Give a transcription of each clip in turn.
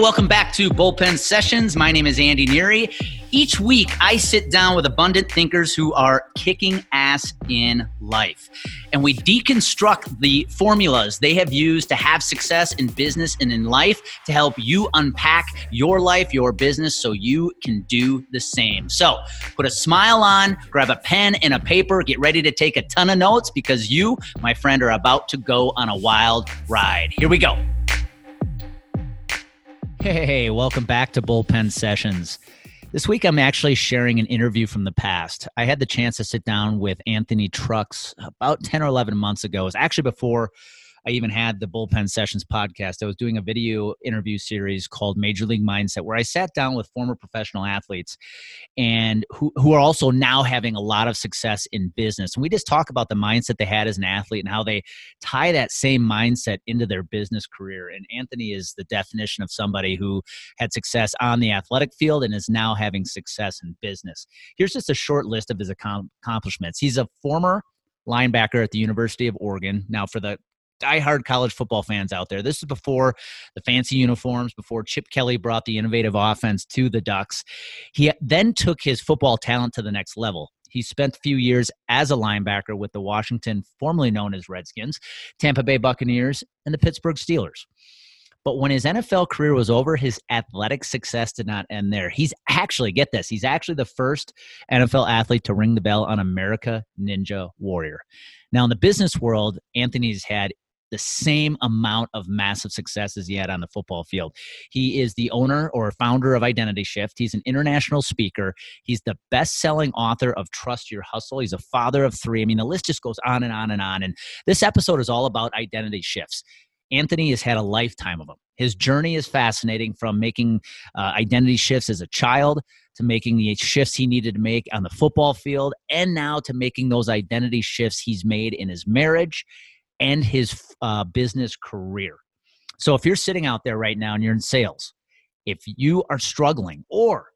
welcome back to Bullpen Sessions. My name is Andy Neary. Each week, I sit down with abundant thinkers who are kicking ass in life. And we deconstruct the formulas they have used to have success in business and in life to help you unpack your life, your business, so you can do the same. So put a smile on, grab a pen and a paper, get ready to take a ton of notes because you, my friend, are about to go on a wild ride. Here we go. Hey, welcome back to Bullpen Sessions. This week, I'm actually sharing an interview from the past. I had the chance to sit down with Anthony Trucks about 10 or 11 months ago. It was actually before I even had the Bullpen Sessions podcast. I was doing a video interview series called Major League Mindset, where I sat down with former professional athletes and who are also now having a lot of success in business. And we just talk about the mindset they had as an athlete and how they tie that same mindset into their business career. And Anthony is the definition of somebody who had success on the athletic field and is now having success in business. Here's just a short list of his accomplishments. He's a former linebacker at the University of Oregon. Now, for the diehard college football fans out there, this is before the fancy uniforms, before Chip Kelly brought the innovative offense to the Ducks. He then took his football talent to the next level. He spent a few years as a linebacker with the Washington, formerly known as Redskins, Tampa Bay Buccaneers, and the Pittsburgh Steelers. But when his NFL career was over, his athletic success did not end there. He's actually, get this, he's actually the first NFL athlete to ring the bell on America Ninja Warrior. Now, in the business world, Anthony's had the same amount of massive success as he had on the football field. He is the owner or founder of Identity Shift. He's an international speaker. He's the best-selling author of Trust Your Hustle. He's a father of three. I mean, the list just goes on and on and on. And this episode is all about identity shifts. Anthony has had a lifetime of them. His journey is fascinating, from making identity shifts as a child to making the shifts he needed to make on the football field, and now to making those identity shifts he's made in his marriage and his business career. So if you're sitting out there right now and you're in sales, if you are struggling or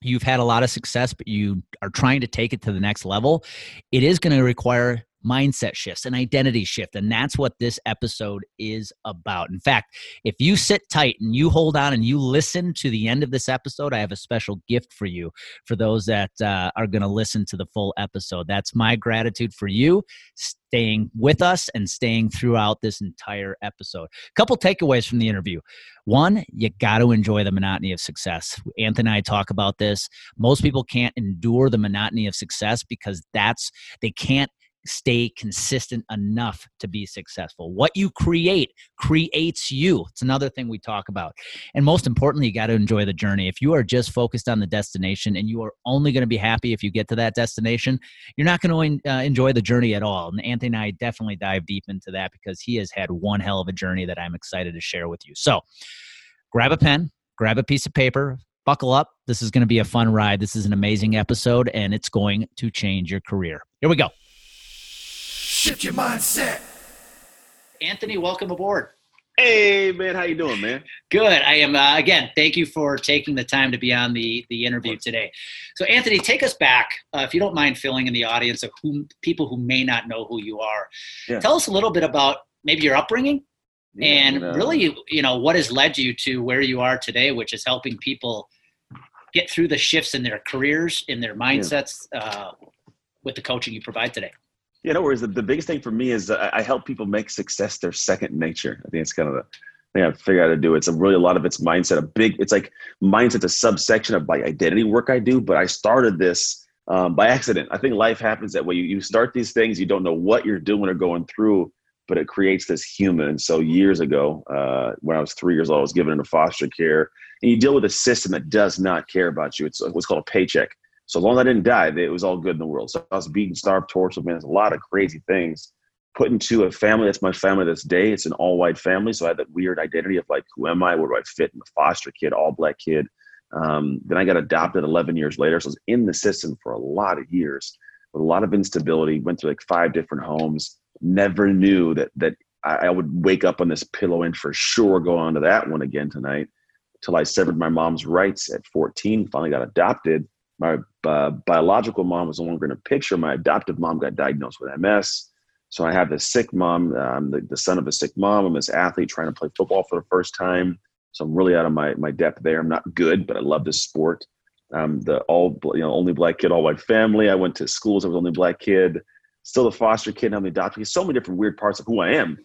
you've had a lot of success but you are trying to take it to the next level, it is going to require mindset shifts, an identity shift, and that's what this episode is about. In fact, if you sit tight and you hold on and you listen to the end of this episode, I have a special gift for you, for those that are going to listen to the full episode. That's my gratitude for you staying with us and staying throughout this entire episode. A couple takeaways from the interview. One, you got to enjoy the monotony of success. Anthony and I talk about this. Most people can't endure the monotony of success because they can't stay consistent enough to be successful. What you create creates you. It's another thing we talk about. And most importantly, you got to enjoy the journey. If you are just focused on the destination and you are only going to be happy if you get to that destination, you're not going to enjoy the journey at all. And Anthony and I definitely dive deep into that because he has had one hell of a journey that I'm excited to share with you. So grab a pen, grab a piece of paper, buckle up. This is going to be a fun ride. This is an amazing episode and it's going to change your career. Here we go. Shift your mindset. Anthony, welcome aboard. Hey, man. How you doing, man? Good. I am, again, thank you for taking the time to be on the interview today. So, Anthony, take us back, if you don't mind filling in the audience of people who may not know who you are. Yeah. Tell us a little bit about maybe your upbringing and really, what has led you to where you are today, which is helping people get through the shifts in their careers, in their mindsets, with the coaching you provide today. Yeah, no worries. The biggest thing for me is I help people make success their second nature. I think it's kind of the thing I've figured out how to do. It's a lot of it's mindset. It's like mindset's a subsection of my identity work I do, but I started this by accident. I think life happens that way. You start these things, you don't know what you're doing or going through, but it creates this human. So years ago, when I was 3 years old, I was given into foster care, and you deal with a system that does not care about you. It's what's called a paycheck. So long as I didn't die, it was all good in the world. So I was beaten, starved, tortured, man, there's a lot of crazy things. Put into a family, that's my family this day. It's an all-white family. So I had that weird identity of like, who am I? Where do I fit? I'm a foster kid, all-black kid. Then I got adopted 11 years later. So I was in the system for a lot of years with a lot of instability, went through like 5 different homes, never knew that I would wake up on this pillow and for sure go on to that one again tonight, till I severed my mom's rights at 14, finally got adopted. My biological mom was no longer in a picture. My adoptive mom got diagnosed with MS. So I have this sick mom. I'm the son of a sick mom. I'm this athlete trying to play football for the first time. So I'm really out of my depth there. I'm not good, but I love this sport. Only black kid, all white family. I went to schools. I was the only black kid, still a foster kid, now I'm the adopted kid. So many different weird parts of who I am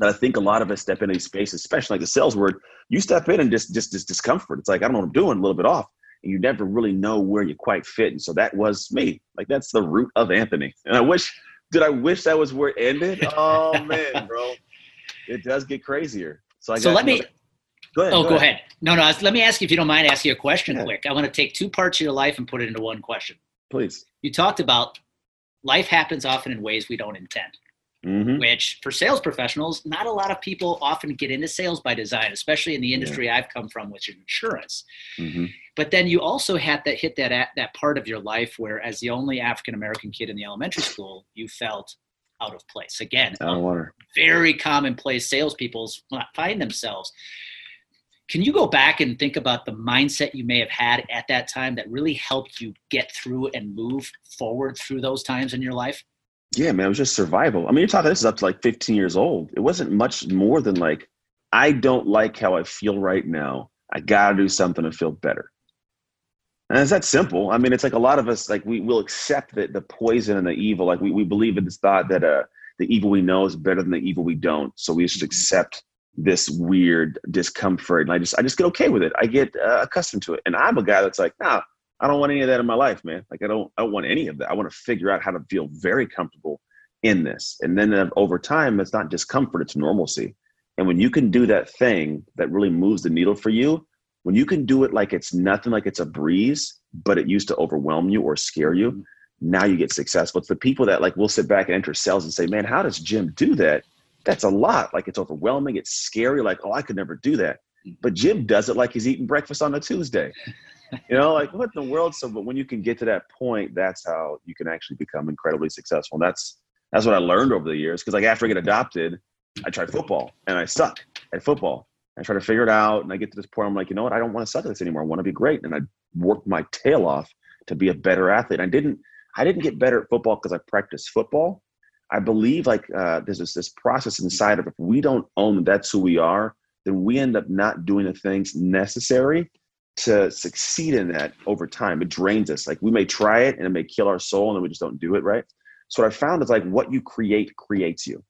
that I think a lot of us step into these spaces, especially like the sales world. You step in and just discomfort. It's like, I don't know what I'm doing, a little bit off. And you never really know where you quite fit. And so that was me. Like, that's the root of Anthony. And I wish that was where it ended? Oh, man, bro. It does get crazier. Go ahead. No, let me ask you, if you don't mind, ask you a question quick. I want to take two parts of your life and put it into one question. Please. You talked about life happens often in ways we don't intend, mm-hmm. which for sales professionals, not a lot of people often get into sales by design, especially in the industry I've come from, which is insurance. Mm-hmm. But then you also had that hit that part of your life where, as the only African-American kid in the elementary school, you felt out of place. Again, very commonplace salespeople find themselves. Can you go back and think about the mindset you may have had at that time that really helped you get through and move forward through those times in your life? Yeah, man, it was just survival. I mean, you're talking, this is up to like 15 years old. It wasn't much more than like, I don't like how I feel right now. I got to do something to feel better. And it's that simple. I mean, it's like a lot of us, like we will accept that the poison and the evil, like we believe in this thought that the evil we know is better than the evil we don't. So we should accept this weird discomfort, and I just get okay with it. I get accustomed to it. And I'm a guy that's like, nah, I don't want any of that in my life, man. Like I don't want any of that. I want to figure out how to feel very comfortable in this. And then over time, it's not discomfort, it's normalcy. And when you can do that thing that really moves the needle for you, when you can do it like it's nothing, like it's a breeze, but it used to overwhelm you or scare you, now you get successful. It's the people that like will sit back and enter sales and say, man, how does Jim do that? That's a lot. Like it's overwhelming. It's scary. Like, oh, I could never do that. But Jim does it like he's eating breakfast on a Tuesday. You know, like what in the world? So, but when you can get to that point, that's how you can actually become incredibly successful. And that's what I learned over the years. Cause like after I get adopted, I tried football and I suck at football. I try to figure it out. And I get to this point, I'm like, you know what? I don't want to suck at this anymore. I want to be great. And I worked my tail off to be a better athlete. I didn't get better at football because I practiced football. I believe like there's this process inside of, if we don't own that's who we are, then we end up not doing the things necessary to succeed in that over time. It drains us. Like we may try it and it may kill our soul and then we just don't do it, right? So what I found is like what you create creates you.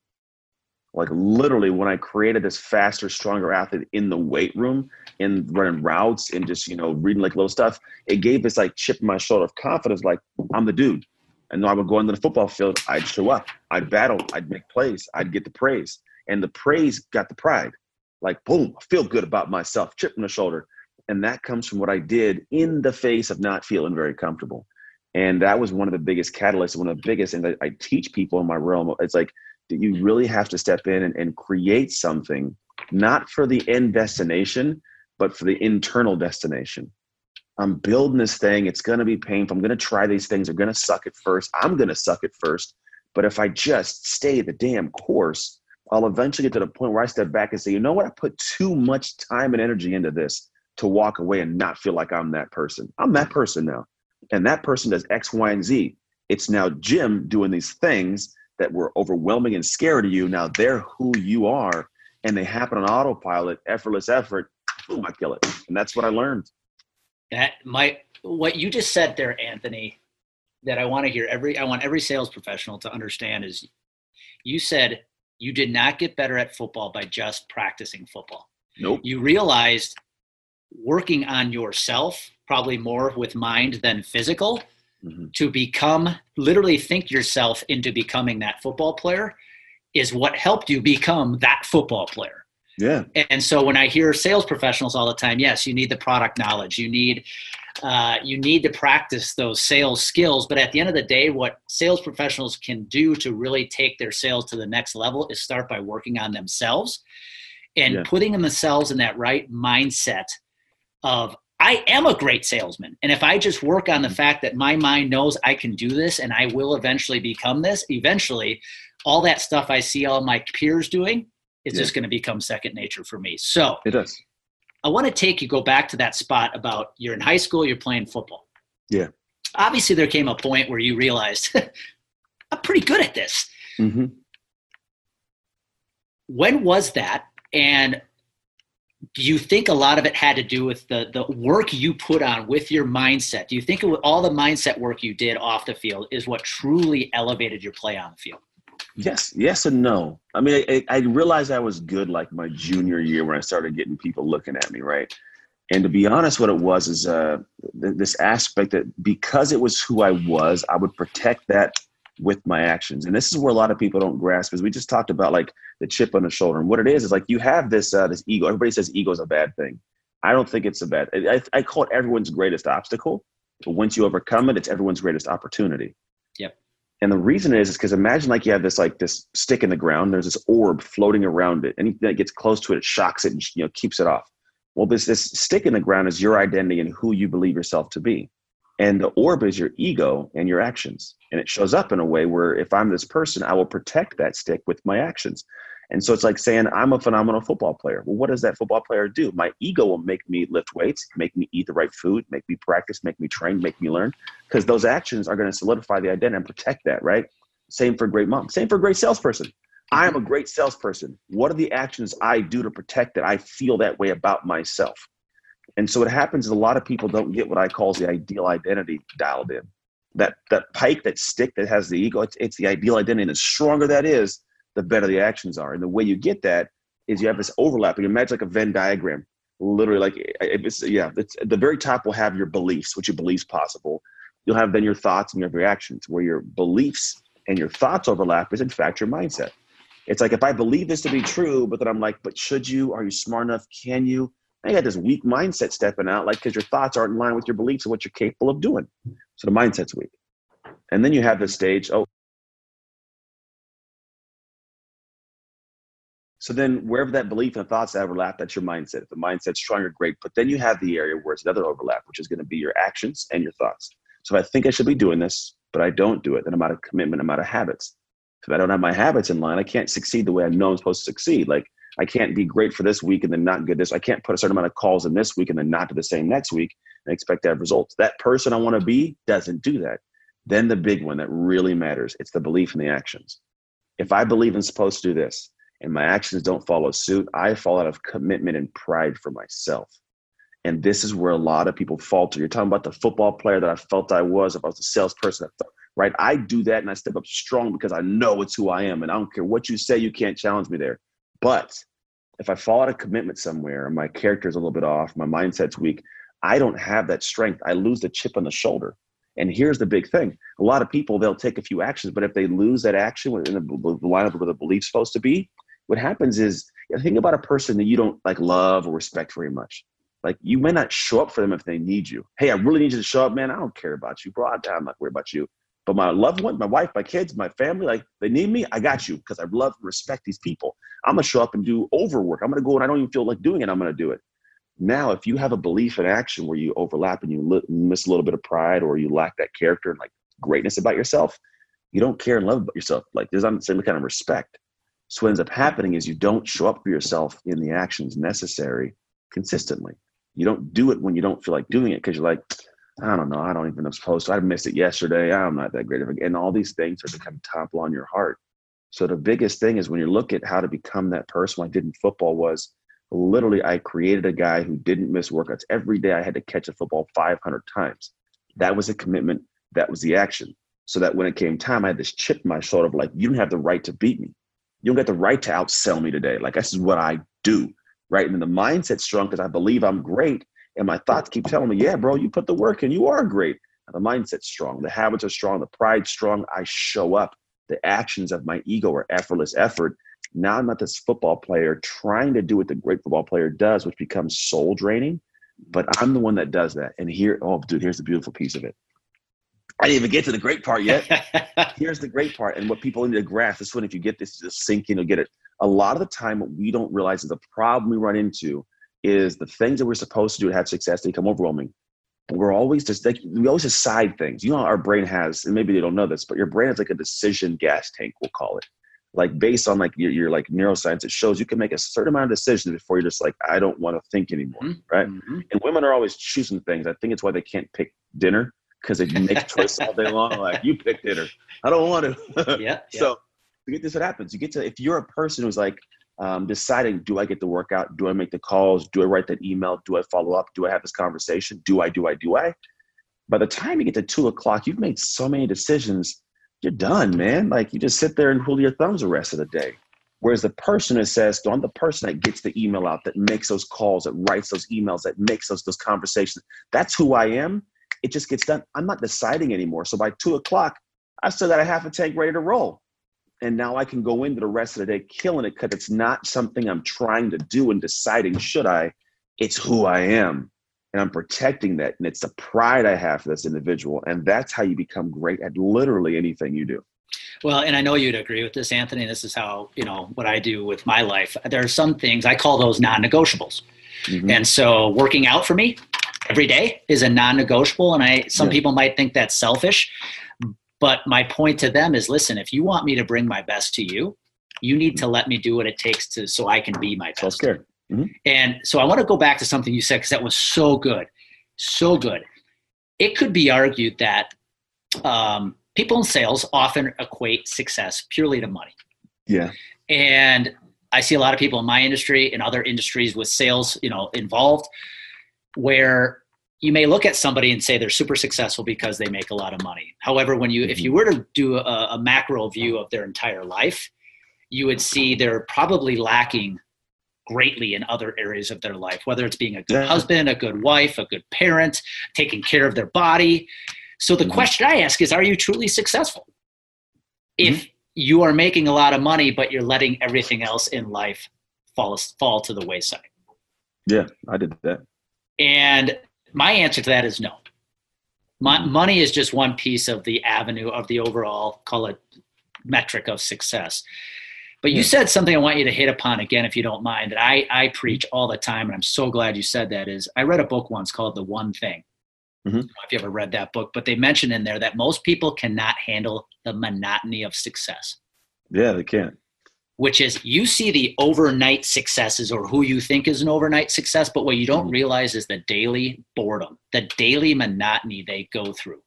Like literally when I created this faster, stronger athlete in the weight room and running routes and just, you know, reading like little stuff, it gave this like chip in my shoulder of confidence, like I'm the dude. And I would go into the football field, I'd show up, I'd battle, I'd make plays, I'd get the praise. And the praise got the pride. Like, boom, I feel good about myself, chip on the shoulder. And that comes from what I did in the face of not feeling very comfortable. And that was one of the biggest catalysts, one of the biggest, and I teach people in my realm, it's like, you really have to step in and create something, not for the end destination, but for the internal destination. I'm building this thing. It's going to be painful. I'm going to try these things. They're going to suck at first. I'm going to suck at first. But if I just stay the damn course, I'll eventually get to the point where I step back and say, you know what? I put too much time and energy into this to walk away and not feel like I'm that person. I'm that person now. And that person does X, Y, and Z. It's now Jim doing these things that were overwhelming and scary to you. Now they're who you are. And they happen on autopilot, effortless effort. Boom, I kill it. And that's what I learned. What you just said there, Anthony, that I want to hear I want every sales professional to understand is you said you did not get better at football by just practicing football. Nope. You realized working on yourself, probably more with mind than physical, mm-hmm. to become, literally think yourself into becoming that football player is what helped you become that football player. Yeah. And so when I hear sales professionals all the time, yes, you need the product knowledge. You need to practice those sales skills. But at the end of the day, what sales professionals can do to really take their sales to the next level is start by working on themselves and putting themselves in that right mindset of, I am a great salesman. And if I just work on the fact that my mind knows I can do this and I will eventually become this, eventually all that stuff I see all my peers doing, it's just going to become second nature for me. So it does. I want to go back to that spot about you're in high school, you're playing football. Yeah. Obviously there came a point where you realized I'm pretty good at this. Mm-hmm. When was that? And do you think a lot of it had to do with the work you put on with your mindset? Do you think all the mindset work you did off the field is what truly elevated your play on the field? Yes. Yes and no. I mean, I realized I was good like my junior year when I started getting people looking at me, right? And to be honest, what it was is this aspect that because it was who I was, I would protect that with my actions. And this is where a lot of people don't grasp, is we just talked about like the chip on the shoulder. And what it is like you have this ego. Everybody says ego is a bad thing. I don't think it's a bad thing. I call it everyone's greatest obstacle. But once you overcome it, it's everyone's greatest opportunity. Yep. And the reason is because imagine like you have this like this stick in the ground. There's this orb floating around it. Anything that gets close to it, it shocks it and keeps it off. Well, this stick in the ground is your identity and who you believe yourself to be. And the orb is your ego and your actions. And it shows up in a way where if I'm this person, I will protect that stick with my actions. And so it's like saying I'm a phenomenal football player. Well, what does that football player do? My ego will make me lift weights, make me eat the right food, make me practice, make me train, make me learn. Because those actions are going to solidify the identity and protect that, right? Same for a great mom. Same for a great salesperson. I am a great salesperson. What are the actions I do to protect that I feel that way about myself? And so what happens is a lot of people don't get what I call the ideal identity dialed in. That pike, that stick that has the ego, it's the ideal identity. And the stronger that is, the better the actions are. And the way you get that is you have this overlap. You imagine like a Venn diagram, literally like, it's at the very top will have your beliefs, what you believe is possible. You'll have then your thoughts and your actions, where your beliefs and your thoughts overlap is in fact your mindset. It's like, if I believe this to be true, but then I'm like, but should you? Are you smart enough? Can you? I got this weak mindset stepping out, like, because your thoughts aren't in line with your beliefs and what you're capable of doing. So the mindset's weak. And then you have this stage. Oh. So then wherever that belief and thoughts overlap, that's your mindset. If the mindset's stronger, great. But then you have the area where it's another overlap, which is going to be your actions and your thoughts. So if I think I should be doing this, but I don't do it, then I'm out of commitment, I'm out of habits. If I don't have my habits in line, I can't succeed the way I know I'm supposed to succeed. Like, I can't be great for this week and then not good this. I can't put a certain amount of calls in this week and then not do the same next week and expect to have results. That person I want to be doesn't do that. Then the big one that really matters, it's the belief and the actions. If I believe I'm supposed to do this and my actions don't follow suit, I fall out of commitment and pride for myself. And this is where a lot of people falter. You're talking about the football player that I felt I was, if I was a salesperson, right? I do that and I step up strong because I know it's who I am. And I don't care what you say, you can't challenge me there. But if I fall out of commitment somewhere, my character's a little bit off, my mindset's weak, I don't have that strength. I lose the chip on the shoulder. And here's the big thing. A lot of people, they'll take a few actions, but if they lose that action within the line of where the belief's supposed to be, what happens is, think about a person that you don't like love or respect very much. Like, you may not show up for them if they need you. Hey, I really need you to show up, man. I don't care about you, bro. I'm not worried about you. But my loved one, my wife, my kids, my family, like, they need me, I got you, because I love and respect these people. I'm going to show up and do overwork. I'm going to go and I don't even feel like doing it. I'm going to do it. Now, if you have a belief in action where you overlap and you miss a little bit of pride, or you lack that character and like greatness about yourself, you don't care and love about yourself. Like, there's not the same kind of respect. So what ends up happening is you don't show up for yourself in the actions necessary consistently. You don't do it when you don't feel like doing it, because you're like, I don't know. I don't even know I'm supposed to. I missed it yesterday. I'm not that great. And all these things are becoming topple on your heart. So the biggest thing is when you look at how to become that person, what I did in football was literally I created a guy who didn't miss workouts. Every day I had to catch a football 500 times. That was a commitment. That was the action. So that when it came time, I had this chip in my shoulder of like, you don't have the right to beat me. You don't get the right to outsell me today. Like, this is what I do, right? And the mindset's strong because I believe I'm great. And my thoughts keep telling me, yeah, bro, you put the work in, you are great. The mindset's strong, the habits are strong, the pride's strong, I show up. The actions of my ego are effortless effort. Now I'm not this football player trying to do what the great football player does, which becomes soul draining, but I'm the one that does that. And here, oh, dude, here's the beautiful piece of it. I didn't even get to the great part yet. Here's the great part. And what people need to grasp, this one, if you get this, just sink in, you'll get it. A lot of the time, what we don't realize is the problem we run into is the things that we're supposed to do to have success, they become overwhelming. And we're always just like, we always decide things. You know, our brain has, and maybe they don't know this, but your brain is like a decision gas tank, we'll call it. Like, based on like your like neuroscience, it shows you can make a certain amount of decisions before you're just like, I don't want to think anymore, right? Mm-hmm. And women are always choosing things. I think it's why they can't pick dinner, because if you make a choice all day long, like, you pick dinner. I don't want to. Yeah. So you get this, what happens. You get to, if you're a person who's like, deciding, do I get the workout? Do I make the calls? Do I write that email? Do I follow up? Do I have this conversation? Do I? By the time you get to 2 o'clock, you've made so many decisions. You're done, man. Like, you just sit there and twiddle your thumbs the rest of the day. Whereas the person that says, so I'm the person that gets the email out, that makes those calls, that writes those emails, that makes those conversations. That's who I am. It just gets done. I'm not deciding anymore. So by 2 o'clock, I still got a half a tank ready to roll. And now I can go into the rest of the day killing it, because it's not something I'm trying to do and deciding, should I? It's who I am. And I'm protecting that. And it's the pride I have for this individual. And that's how you become great at literally anything you do. Well, and I know you'd agree with this, Anthony. This is how, you know, what I do with my life. There are some things, I call those non-negotiables. Mm-hmm. And so working out for me every day is a non-negotiable. And some people might think that's selfish. But my point to them is, listen, if you want me to bring my best to you, you need to let me do what it takes to, so I can be my best. Okay. Mm-hmm. And so I want to go back to something you said, because that was so good. So good. It could be argued that people in sales often equate success purely to money. Yeah. And I see a lot of people in my industry and other industries with sales, you know, involved, where you may look at somebody and say they're super successful because they make a lot of money. However, when you, if you were to do a macro view of their entire life, you would see they're probably lacking greatly in other areas of their life, whether it's being a good husband, a good wife, a good parent, taking care of their body. So the question I ask is, are you truly successful? If you are making a lot of money, but you're letting everything else in life fall to the wayside. Yeah, I did that. And my answer to that is no. Money is just one piece of the avenue of the overall, call it, metric of success. But you said something I want you to hit upon again, if you don't mind, that I preach all the time, and I'm so glad you said that, is I read a book once called The One Thing. Mm-hmm. I don't know if you ever read that book, but they mentioned in there that most people cannot handle the monotony of success. Yeah, they can't. Which is, you see the overnight successes, or who you think is an overnight success, but what you don't realize is the daily boredom, the daily monotony they go through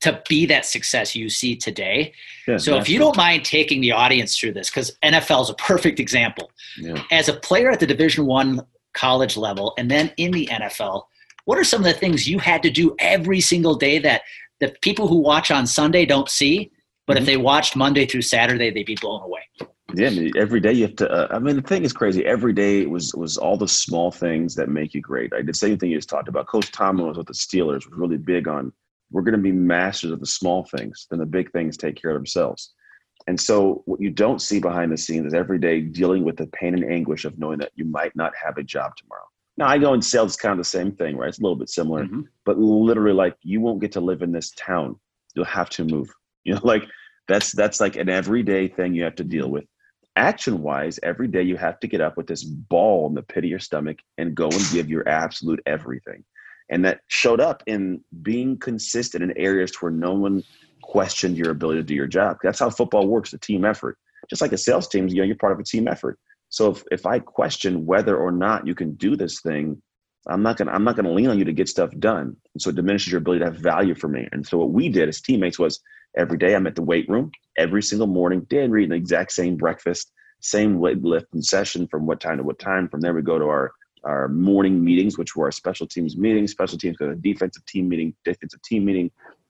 to be that success you see today. Yeah, so if you don't mind taking the audience through this, because NFL is a perfect example. Yeah. As a player at the Division I college level, and then in the NFL, what are some of the things you had to do every single day that the people who watch on Sunday don't see, but if they watched Monday through Saturday, they'd be blown away? Yeah, I mean, every day you have to the thing is crazy. Every day it was all the small things that make you great. Like the same thing you just talked about. Coach Tomlin was with the Steelers, was really big on, we're going to be masters of the small things, then the big things take care of themselves. And so what you don't see behind the scenes is every day dealing with the pain and anguish of knowing that you might not have a job tomorrow. Now, I know in sales it's kind of the same thing, right? It's a little bit similar, but literally, like, you won't get to live in this town. You'll have to move. You know, like that's like an everyday thing you have to deal with. Action-wise, every day you have to get up with this ball in the pit of your stomach and go and give your absolute everything. And that showed up in being consistent in areas where no one questioned your ability to do your job. That's how football works, a team effort. Just like a sales team, you know, you're part of a team effort. So if I question whether or not you can do this thing, I'm not gonna lean on you to get stuff done. And so it diminishes your ability to have value for me. And so what we did as teammates was, every day I'm at the weight room, every single morning, Dan reading the exact same breakfast, same weight and session from what time to what time. From there we go to our morning meetings, which were our special teams meetings. Special teams go to defensive team meeting,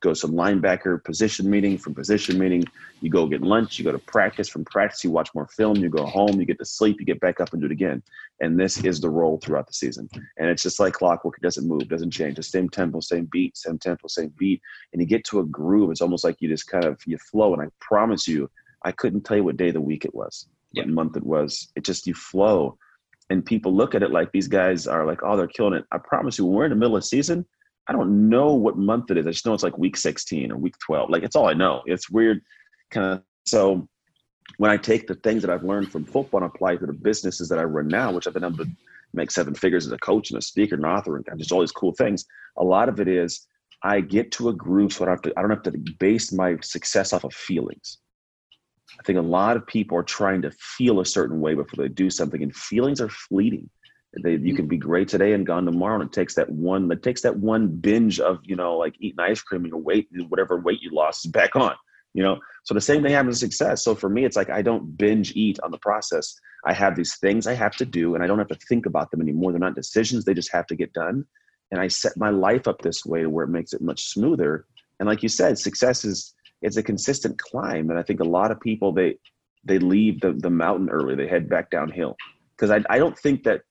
goes to linebacker position meeting. From position meeting, you go get lunch, you go to practice. From practice, you watch more film, you go home, you get to sleep, you get back up and do it again. And this is the role throughout the season. And it's just like clockwork. It doesn't move, doesn't change. The same tempo, same beat, same tempo, same beat. And you get to a groove. It's almost like you just kind of, you flow. And I promise you, I couldn't tell you what day of the week it was, what month it was. It just, you flow. And people look at it like these guys are like, oh, they're killing it. I promise you, when we're in the middle of season, I don't know what month it is. I just know it's like week 16 or week 12. Like, it's all I know. It's weird. Kind of. So when I take the things that I've learned from football and apply to the businesses that I run now, which I've been able to make seven figures as a coach and a speaker and author and just all these cool things, a lot of it is I get to a groove. So I don't have to base my success off of feelings. I think a lot of people are trying to feel a certain way before they do something, and feelings are fleeting. You can be great today and gone tomorrow, and it takes that one binge of, you know, like eating ice cream, and your weight, whatever weight you lost, is back on, you know. So the same thing happens to success. So for me, it's like I don't binge eat on the process. I have these things I have to do, and I don't have to think about them anymore. They're not decisions. They just have to get done. And I set my life up this way where it makes it much smoother. And like you said, success is, it's a consistent climb. And I think a lot of people, they leave the mountain early. They head back downhill. Because I don't think that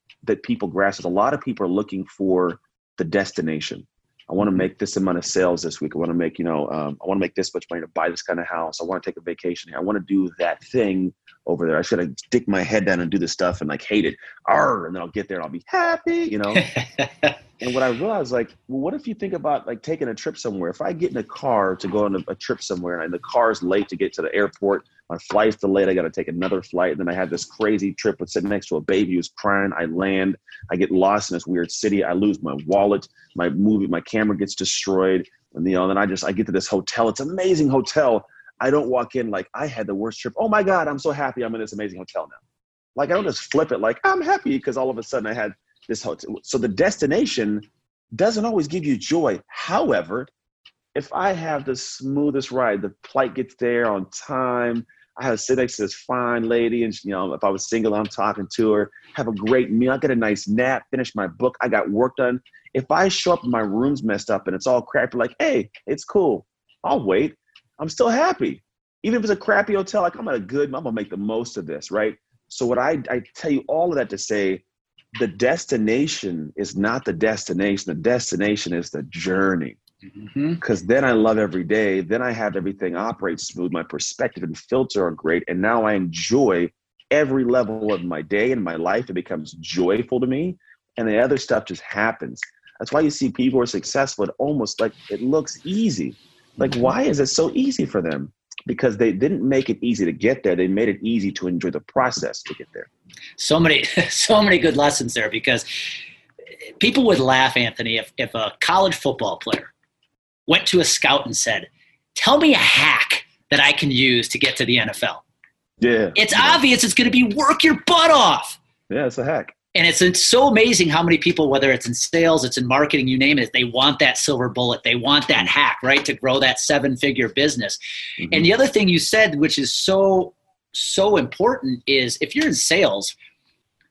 people grasp it. A lot of people are looking for the destination. I want to make this amount of sales this week. I want to make, I want to make this much money to buy this kind of house. I want to take a vacation here. I want to do that thing over there. I should have stick my head down and do this stuff and like hate it. Arr, and then I'll get there and I'll be happy, And what I realized, what if you think about like taking a trip somewhere? If I get in a car to go on a trip somewhere and the car's late to get to the airport, my flight's delayed, I got to take another flight. And then I had this crazy trip with sitting next to a baby who's crying. I land, I get lost in this weird city. I lose my wallet, my camera gets destroyed. And then I get to this hotel. It's an amazing hotel. I don't walk in like I had the worst trip. Oh my God, I'm so happy I'm in this amazing hotel now. Like I don't just flip it like I'm happy because all of a sudden I had this hotel. So the destination doesn't always give you joy. However, if I have the smoothest ride, the flight gets there on time, I have to sit next to this fine lady and, if I was single, I'm talking to her, have a great meal, I get a nice nap, finish my book, I got work done. If I show up and my room's messed up and it's all crappy, like, hey, it's cool, I'll wait. I'm still happy. Even if it's a crappy hotel, like I'm gonna make the most of this, right? So what I tell you all of that to say, the destination is not the destination. The destination is the journey. Because then I love every day. Then I have everything operate smooth. My perspective and filter are great. And now I enjoy every level of my day and my life. It becomes joyful to me. And the other stuff just happens. That's why you see people who are successful. It almost like it looks easy. Like, why is it so easy for them? Because they didn't make it easy to get there. They made it easy to enjoy the process to get there. So many good lessons there, because people would laugh, Anthony, if a college football player went to a scout and said, tell me a hack that I can use to get to the NFL. Yeah. It's obvious it's going to be work your butt off. Yeah, it's a hack. And it's so amazing how many people, whether it's in sales, it's in marketing, you name it, they want that silver bullet. They want that hack, right, to grow that seven-figure business. Mm-hmm. And the other thing you said, which is so, so important, is if you're in sales,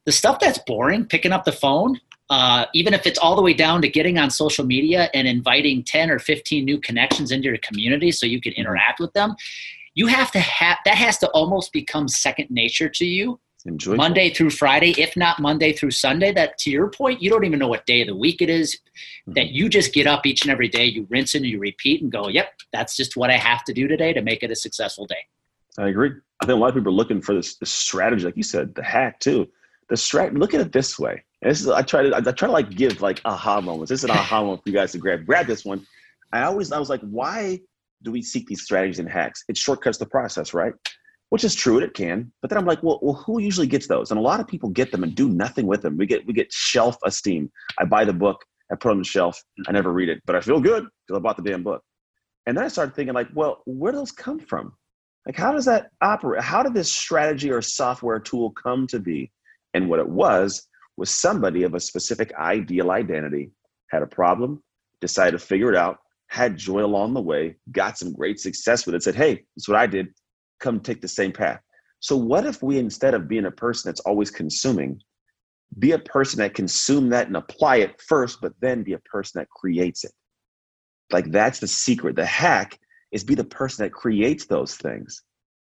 the stuff that's boring, picking up the phone, even if it's all the way down to getting on social media and inviting 10 or 15 new connections into your community so you can interact with them, you have to have that has to almost become second nature to you. Enjoyable. Monday through Friday, if not Monday through Sunday, that to your point, you don't even know what day of the week it is, that you just get up each and every day, you rinse and you repeat and go, yep, that's just what I have to do today to make it a successful day. I agree. I think a lot of people are looking for this strategy, like you said, the hack too. The strategy, look at it this way. And this is, I try to like give like aha moments. This is an aha moment for you guys to grab this one. I was like, why do we seek these strategies and hacks? It shortcuts the process, right? Which is true, and it can, but then I'm like, well, who usually gets those? And a lot of people get them and do nothing with them. We get shelf esteem. I buy the book, I put it on the shelf, I never read it, but I feel good because I bought the damn book. And then I started thinking like, well, where do those come from? Like, how does that operate? How did this strategy or software tool come to be? And what it was somebody of a specific ideal identity, had a problem, decided to figure it out, had joy along the way, got some great success with it, said, hey, that's what I did. Come take the same path. So what if we, instead of being a person that's always consuming, be a person that consume that and apply it first, but then be a person that creates it? Like that's the secret. The hack is be the person that creates those things.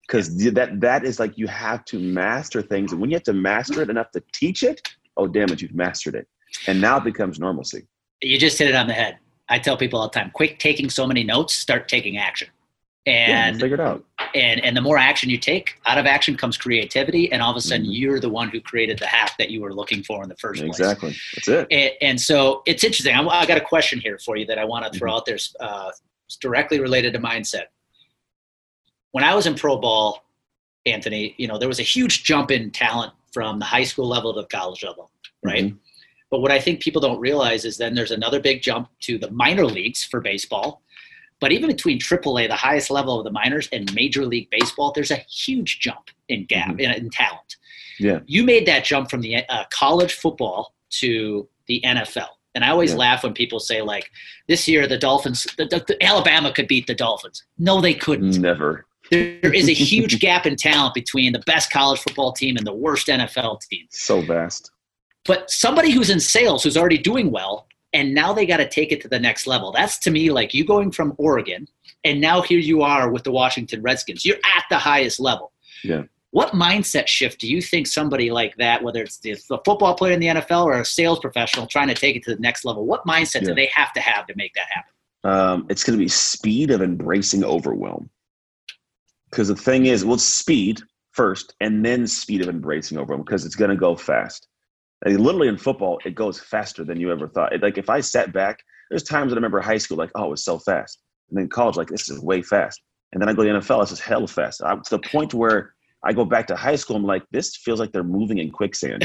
Because that is like, you have to master things. And when you have to master it enough to teach it, oh damn it, you've mastered it. And now it becomes normalcy. You just hit it on the head. I tell people all the time, quit taking so many notes, start taking action. And yeah, figure it out. And the more action you take, out of action comes creativity. And all of a sudden you're the one who created the hack that you were looking for in the first place. Exactly. That's it. And so it's interesting. I got a question here for you that I want to throw out there. It's directly related to mindset. When I was in pro ball, Anthony, there was a huge jump in talent from the high school level to the college level. Right. Mm-hmm. But what I think people don't realize is then there's another big jump to the minor leagues for baseball. But even between AAA, the highest level of the minors, and Major League Baseball, there's a huge jump in gap in talent. Yeah, you made that jump from the college football to the NFL, and I always laugh when people say like, "This year the Dolphins, Alabama could beat the Dolphins." No, they couldn't. Never. There is a huge gap in talent between the best college football team and the worst NFL team. So vast. But somebody who's in sales, who's already doing well, and now they got to take it to the next level. That's, to me, like you going from Oregon, and now here you are with the Washington Redskins. You're at the highest level. Yeah. What mindset shift do you think somebody like that, whether it's the football player in the NFL or a sales professional trying to take it to the next level, what mindset do they have to make that happen? It's going to be speed of embracing overwhelm. Because the thing is, well, speed first and then speed of embracing overwhelm, because it's going to go fast. Like, literally in football, it goes faster than you ever thought. Like if I sat back, there's times that I remember high school, like, oh, it's so fast. And then college, like, this is way fast. And then I go to the NFL, it's just hell fast. To the point where I go back to high school, I'm like, this feels like they're moving in quicksand.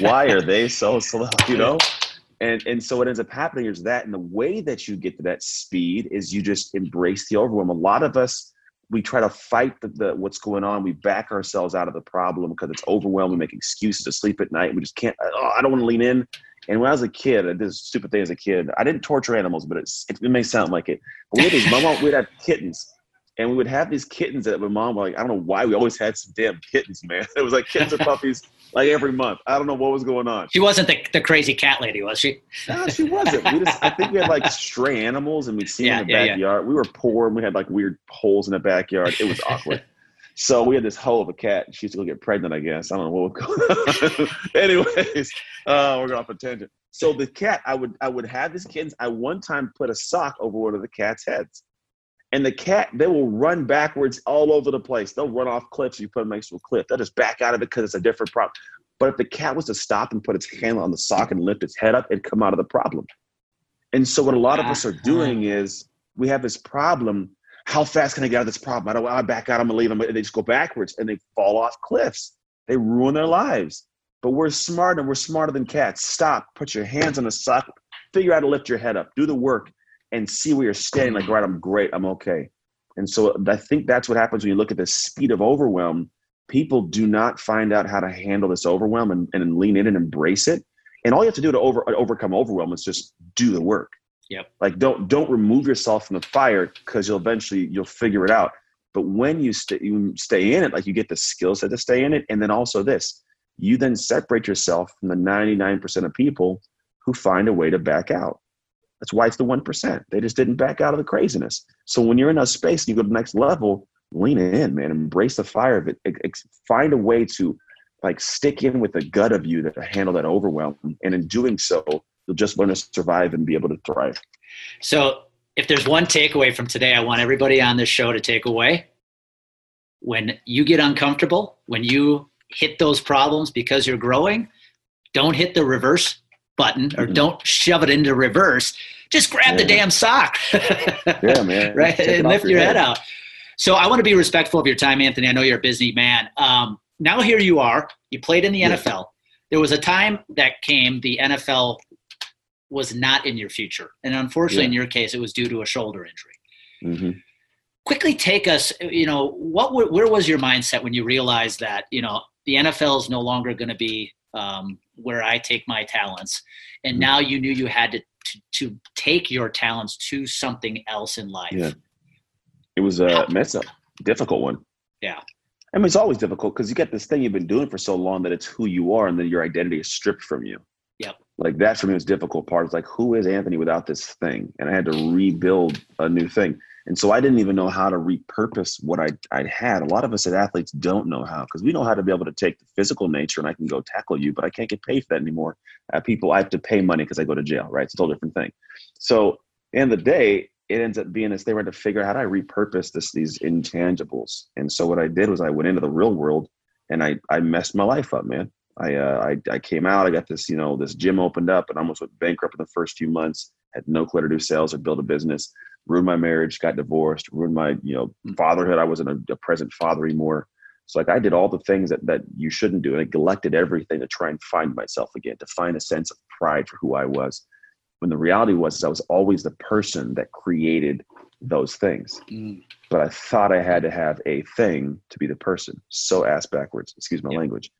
Why are they so slow, you know? And so what ends up happening is that, and the way that you get to that speed is you just embrace the overwhelm. A lot of us, we try to fight the what's going on. We back ourselves out of the problem because it's overwhelming. We make excuses to sleep at night. We just can't, oh, I don't want to lean in. And when I was a kid, I did this stupid thing as a kid. I didn't torture animals, but it may sound like it. But we'd have kittens. And we would have these kittens that my mom, like, I don't know why we always had some damn kittens, man. It was like kittens or puppies, like every month. I don't know what was going on. She wasn't the crazy cat lady, was she? No, she wasn't. I think we had like stray animals and we'd see them in the backyard. Yeah. We were poor and we had like weird holes in the backyard. It was awkward. So we had this hoe of a cat. She used to go get pregnant, I guess. I don't know what was going on. Anyways, we're going off a tangent. So the cat, I would have these kittens. I one time put a sock over one of the cat's heads. And the cat, they will run backwards all over the place. They'll run off cliffs. You put them next to a cliff. They'll just back out of it because it's a different problem. But if the cat was to stop and put its hand on the sock and lift its head up, it'd come out of the problem. And so what a lot of us are doing is we have this problem. How fast can I get out of this problem? I back out. I'm going to leave them. And they just go backwards and they fall off cliffs. They ruin their lives. But we're smart and we're smarter than cats. Stop. Put your hands on the sock. Figure out how to lift your head up. Do the work. And see where you're standing, like, right, I'm great, I'm okay. And so I think that's what happens when you look at the speed of overwhelm. People do not find out how to handle this overwhelm and lean in and embrace it. And all you have to do to overcome overwhelm is just do the work. Yep. Like don't remove yourself from the fire because you'll eventually figure it out. But when you stay in it, like you get the skill set to stay in it. And then also this, you then separate yourself from the 99% of people who find a way to back out. That's why it's the 1%. They just didn't back out of the craziness. So when you're in a space and you go to the next level, lean in, man. Embrace the fire of it. Find a way to, like, stick in with the gut of you that handle that overwhelm. And in doing so, you'll just learn to survive and be able to thrive. So if there's one takeaway from today, I want everybody on this show to take away. When you get uncomfortable, when you hit those problems because you're growing, don't hit the reverse button or don't shove it into reverse. Just grab the damn sock. Yeah, man. Right? And lift your head out. So I want to be respectful of your time, Anthony. I know you're a busy man. Now here you are. You played in the NFL. There was a time that came, the NFL was not in your future. And unfortunately, in your case, it was due to a shoulder injury. Mm-hmm. Quickly take us, you know, where was your mindset when you realized that, you know, the NFL is no longer going to be where I take my talents, and now you knew you had to take your talents to something else in life. Yeah. It was a difficult one. Yeah. I mean, it's always difficult because you get this thing you've been doing for so long that it's who you are, and then your identity is stripped from you. Yep. Like, that for me was difficult part. It's like, who is Anthony without this thing? And I had to rebuild a new thing. And so I didn't even know how to repurpose what I'd had. A lot of us as athletes don't know how, because we know how to be able to take the physical nature and I can go tackle you, but I can't get paid for that anymore. I have to pay money because I go to jail, right? It's a whole different thing. So in the day, it ends up being this, they were to figure out how do I repurpose these intangibles. And so what I did was I went into the real world and I messed my life up, man. I came out, I got this, you know, this gym opened up and almost went bankrupt in the first few months, had no clue to do sales or build a business. Ruined my marriage, got divorced, ruined my, you know, fatherhood. I wasn't a present father anymore. So, like, I did all the things that you shouldn't do. And I neglected everything to try and find myself again, to find a sense of pride for who I was. When the reality was I was always the person that created those things. Mm. But I thought I had to have a thing to be the person. So ass backwards, excuse my language.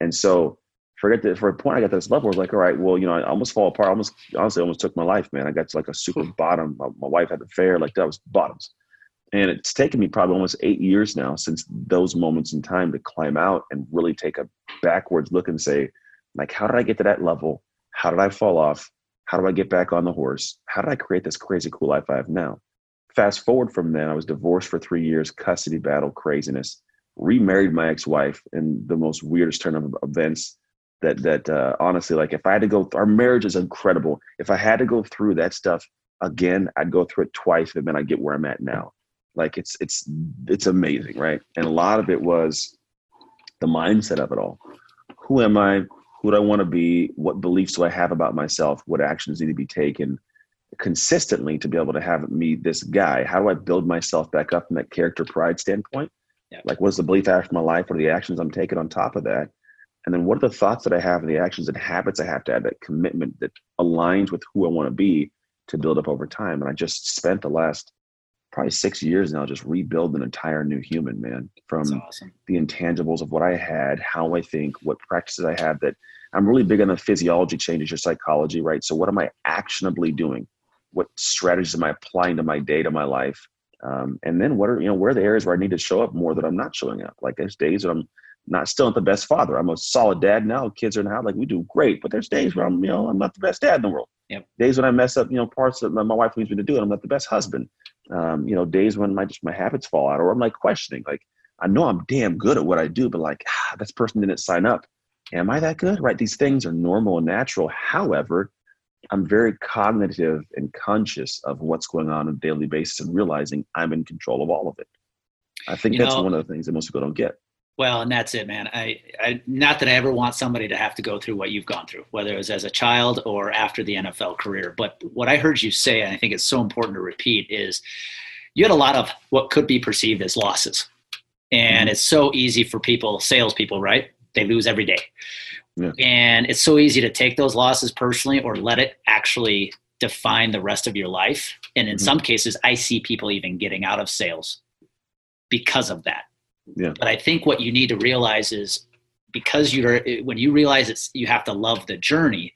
And so for a point, I got to this level where I was like, all right, well, you know, I almost fall apart. Honestly, I almost took my life, man. I got to like a super bottom. My wife had an affair, like that was bottoms. And it's taken me probably almost 8 years now since those moments in time to climb out and really take a backwards look and say, like, how did I get to that level? How did I fall off? How do I get back on the horse? How did I create this crazy cool life I have now? Fast forward from then, I was divorced for 3 years, custody battle, craziness, remarried my ex-wife in the most weirdest turn of events that honestly, like if I had to go, our marriage is incredible. If I had to go through that stuff again, I'd go through it twice and then I'd get where I'm at now. Like it's amazing, right? And a lot of it was the mindset of it all. Who am I? Who do I want to be? What beliefs do I have about myself? What actions need to be taken consistently to be able to have me this guy? How do I build myself back up from that character pride standpoint? Yeah. Like, what's the belief I have for my life? What are the actions I'm taking on top of that? And then what are the thoughts that I have and the actions and habits I have to add, that commitment that aligns with who I want to be to build up over time? And I just spent the last probably 6 years now just rebuild an entire new human, man, from the intangibles of what I had, how I think, what practices I have. That I'm really big on the physiology changes, your psychology, right? So what am I actionably doing? What strategies am I applying to my day, to my life? And then where are the areas where I need to show up more that I'm not showing up? Like there's days that I'm not the best father. I'm a solid dad now. Kids are in the house, like we do great, but there's days where I'm not the best dad in the world. Yep. Days when I mess up, parts that my wife needs me to do, and I'm not the best husband. Days when my habits fall out, or I'm like questioning, like, I know I'm damn good at what I do, but like, this person didn't sign up. Am I that good? Right? These things are normal and natural. However, I'm very cognitive and conscious of what's going on a daily basis and realizing I'm in control of all of it. I think that's one of the things that most people don't get. Well, and that's it, man. I not that I ever want somebody to have to go through what you've gone through, whether it was as a child or after the NFL career. But what I heard you say, and I think it's so important to repeat, is you had a lot of what could be perceived as losses. And It's so easy for salespeople, right? They lose every day. Yeah. And it's so easy to take those losses personally or let it actually define the rest of your life. And in some cases, I see people even getting out of sales because of that. Yeah. But I think what you need to realize is when you realize it's, you have to love the journey,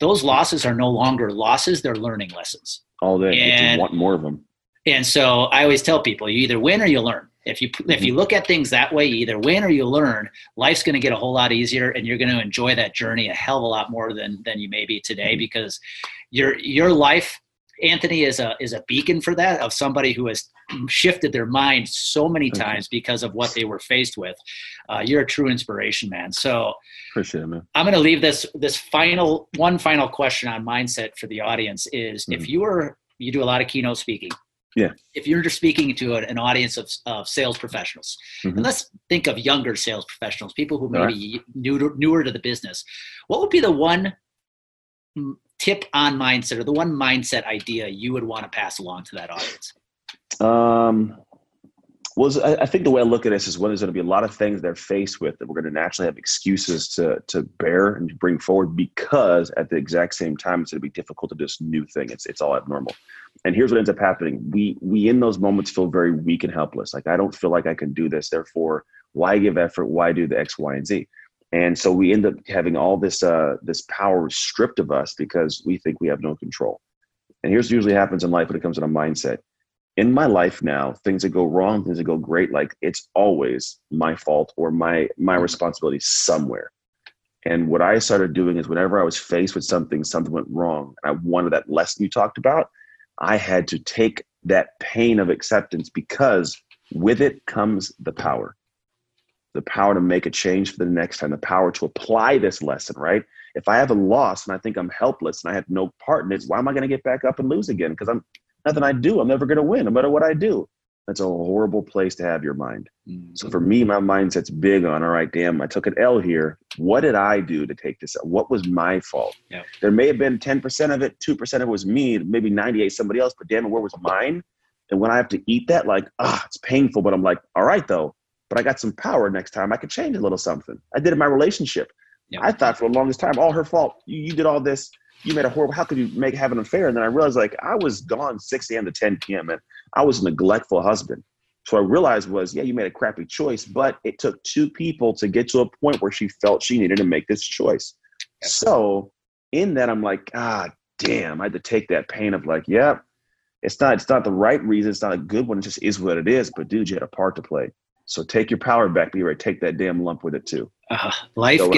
those losses are no longer losses. They're learning lessons. All day. You want more of them. And so I always tell people, you either win or you learn. If you look at things that way, you either win or you learn, life's going to get a whole lot easier and you're going to enjoy that journey a hell of a lot more than you may be today, because your life, Anthony, is a beacon for that, of somebody who has shifted their mind so many times because of what they were faced with. You're a true inspiration, man. So appreciate it, man. I'm going to leave this final question on mindset for the audience is, if you do a lot of keynote speaking. Yeah. If you're just speaking to an audience of sales professionals, and let's think of younger sales professionals, people who may be newer to the business, what would be the one tip on mindset, or the one mindset idea you would want to pass along to that audience? I think the way I look at this is, there's going to be a lot of things they're faced with that we're going to naturally have excuses to bear and to bring forward, because at the exact same time, it's going to be difficult to this new thing. It's all abnormal. And here's what ends up happening. We in those moments feel very weak and helpless. Like, I don't feel like I can do this. Therefore, why give effort? Why do the X, Y, and Z? And so we end up having all this power stripped of us because we think we have no control. And here's what usually happens in life when it comes to mindset. In my life now, things that go wrong, things that go great, like it's always my fault or my responsibility somewhere. And what I started doing is, whenever I was faced with something went wrong, and I wanted that lesson you talked about, I had to take that pain of acceptance, because with it comes the power to make a change for the next time, the power to apply this lesson, right? If I have a loss and I think I'm helpless and I have no part in it, why am I going to get back up and lose again? Because nothing I do, I'm never going to win, no matter what I do. That's a horrible place to have your mind. So for me, my mindset's big on, all right, damn, I took an L here. What did I do to take this? What was my fault? Yeah. There may have been 10% of it, 2% of it was me, maybe 98% somebody else, but damn it, where was mine? And when I have to eat that, like, it's painful, but I'm like, all right, though, but I got some power next time. I could change a little something. I did in my relationship. Yeah. I thought for the longest time, all her fault. You did all this. You made a horrible, how could you have an affair? And then I realized, like, I was gone 6 a.m. to 10 p.m. and I was a neglectful husband. So I realized was, yeah, you made a crappy choice, but it took two people to get to a point where she felt she needed to make this choice. So in that, I'm like, damn, I had to take that pain of like, yeah, It's not the right reason. It's not a good one. It just is what it is. But dude, you had a part to play. So take your power back, but you ready to take that damn lump with it too. Life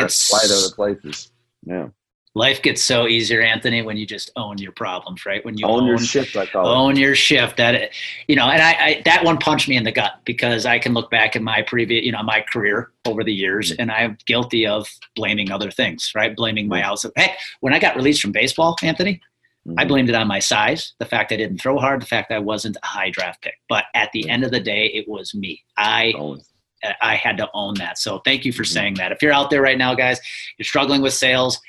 gets so easier, Anthony, when you just own your problems, right? When you own your shift, I call it. Own your shift. That, you know, and I that one punched me in the gut because I can look back at my previous, you know, my career over the years, and I'm guilty of blaming other things, right? Blaming my outside. Heck, when I got released from baseball, Anthony, I blamed it on my size, the fact I didn't throw hard, the fact I wasn't a high draft pick. But at the end of the day, it was me. I had to own that. So thank you for saying that. If you're out there right now, guys, you're struggling with sales,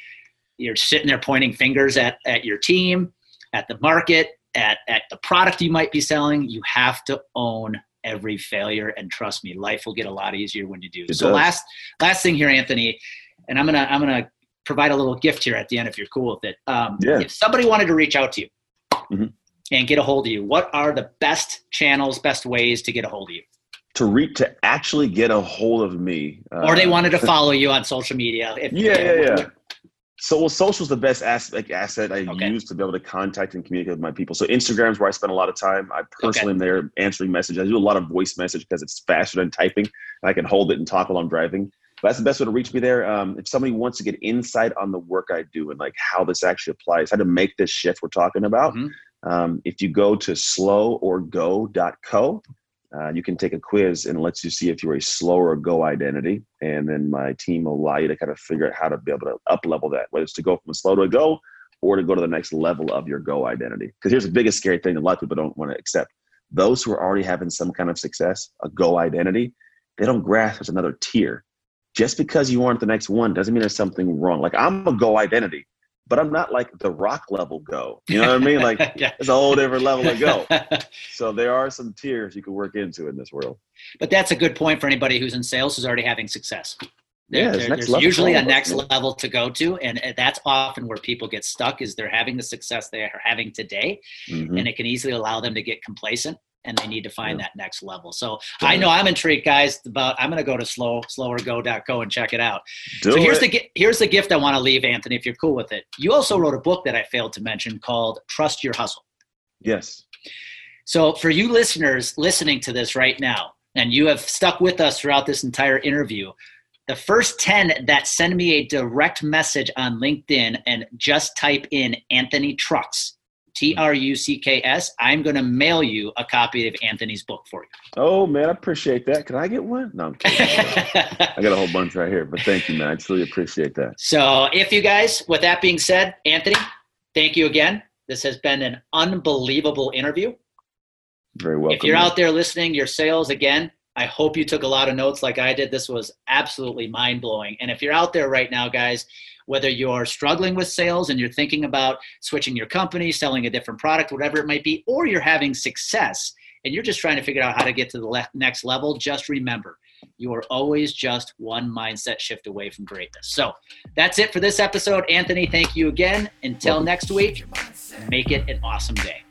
you're sitting there pointing fingers at your team, at the market, at the product you might be selling, you have to own every failure. And trust me, life will get a lot easier when you do. It so does. Last thing here, Anthony, and I'm going to provide a little gift here at the end if you're cool with it. If somebody wanted to reach out to you and get a hold of you, what are the best channels, best ways to get a hold of you? To actually get a hold of me. Or they wanted to follow you on social media. So social is the best asset I use to be able to contact and communicate with my people. So Instagram is where I spend a lot of time. I personally am there answering messages. I do a lot of voice message because it's faster than typing. I can hold it and talk while I'm driving. But that's the best way to reach me there. If somebody wants to get insight on the work I do and like how this actually applies, how to make this shift we're talking about, if you go to sloworgo.co, you can take a quiz and it lets you see if you're a slow or go identity. And then my team will allow you to kind of figure out how to be able to up-level that, whether it's to go from a slow to a go or to go to the next level of your go identity. Because here's the biggest scary thing that a lot of people don't want to accept. Those who are already having some kind of success, a go identity, they don't grasp there's another tier. Just because you aren't the next one doesn't mean there's something wrong. Like I'm a go identity, but I'm not like the rock level go. You know what I mean? Like it's a whole different level of go. So there are some tiers you can work into in this world. But that's a good point for anybody who's in sales who's already having success. There's usually a next level to go to. And that's often where people get stuck is they're having the success they are having today. And it can easily allow them to get complacent. And they need to find that next level. So I know I'm intrigued, guys, about I'm going to go to sloworgo.co and check it out. Here's the gift I want to leave, Anthony, if you're cool with it. You also wrote a book that I failed to mention called Trust Your Hustle. Yes. So for you listeners listening to this right now, and you have stuck with us throughout this entire interview, the first 10 that send me a direct message on LinkedIn and just type in Anthony Trucks, Trucks, I'm going to mail you a copy of Anthony's book for you. Oh, man, I appreciate that. Can I get one? No, I'm kidding. I got a whole bunch right here, but thank you, man. I truly appreciate that. So if you guys, with that being said, Anthony, thank you again. This has been an unbelievable interview. Very welcome. If you're out there listening, your sales, again, I hope you took a lot of notes like I did. This was absolutely mind-blowing. And if you're out there right now, guys, whether you're struggling with sales and you're thinking about switching your company, selling a different product, whatever it might be, or you're having success and you're just trying to figure out how to get to the next level, just remember, you are always just one mindset shift away from greatness. So that's it for this episode. Anthony, thank you again. Until next week, make it an awesome day.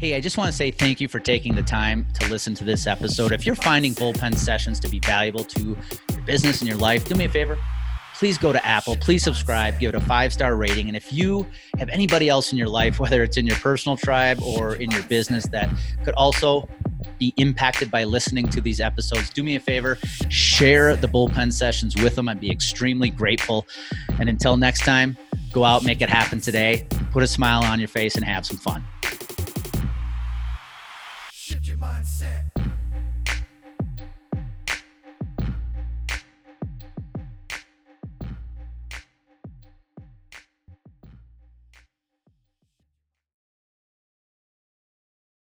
Hey, I just want to say thank you for taking the time to listen to this episode. If you're finding Bullpen Sessions to be valuable to your business and your life, do me a favor. Please go to Apple. Please subscribe. Give it a 5-star rating. And if you have anybody else in your life, whether it's in your personal tribe or in your business that could also be impacted by listening to these episodes, do me a favor. Share the Bullpen Sessions with them. I'd be extremely grateful. And until next time, go out, make it happen today. Put a smile on your face and have some fun. Shift your mindset.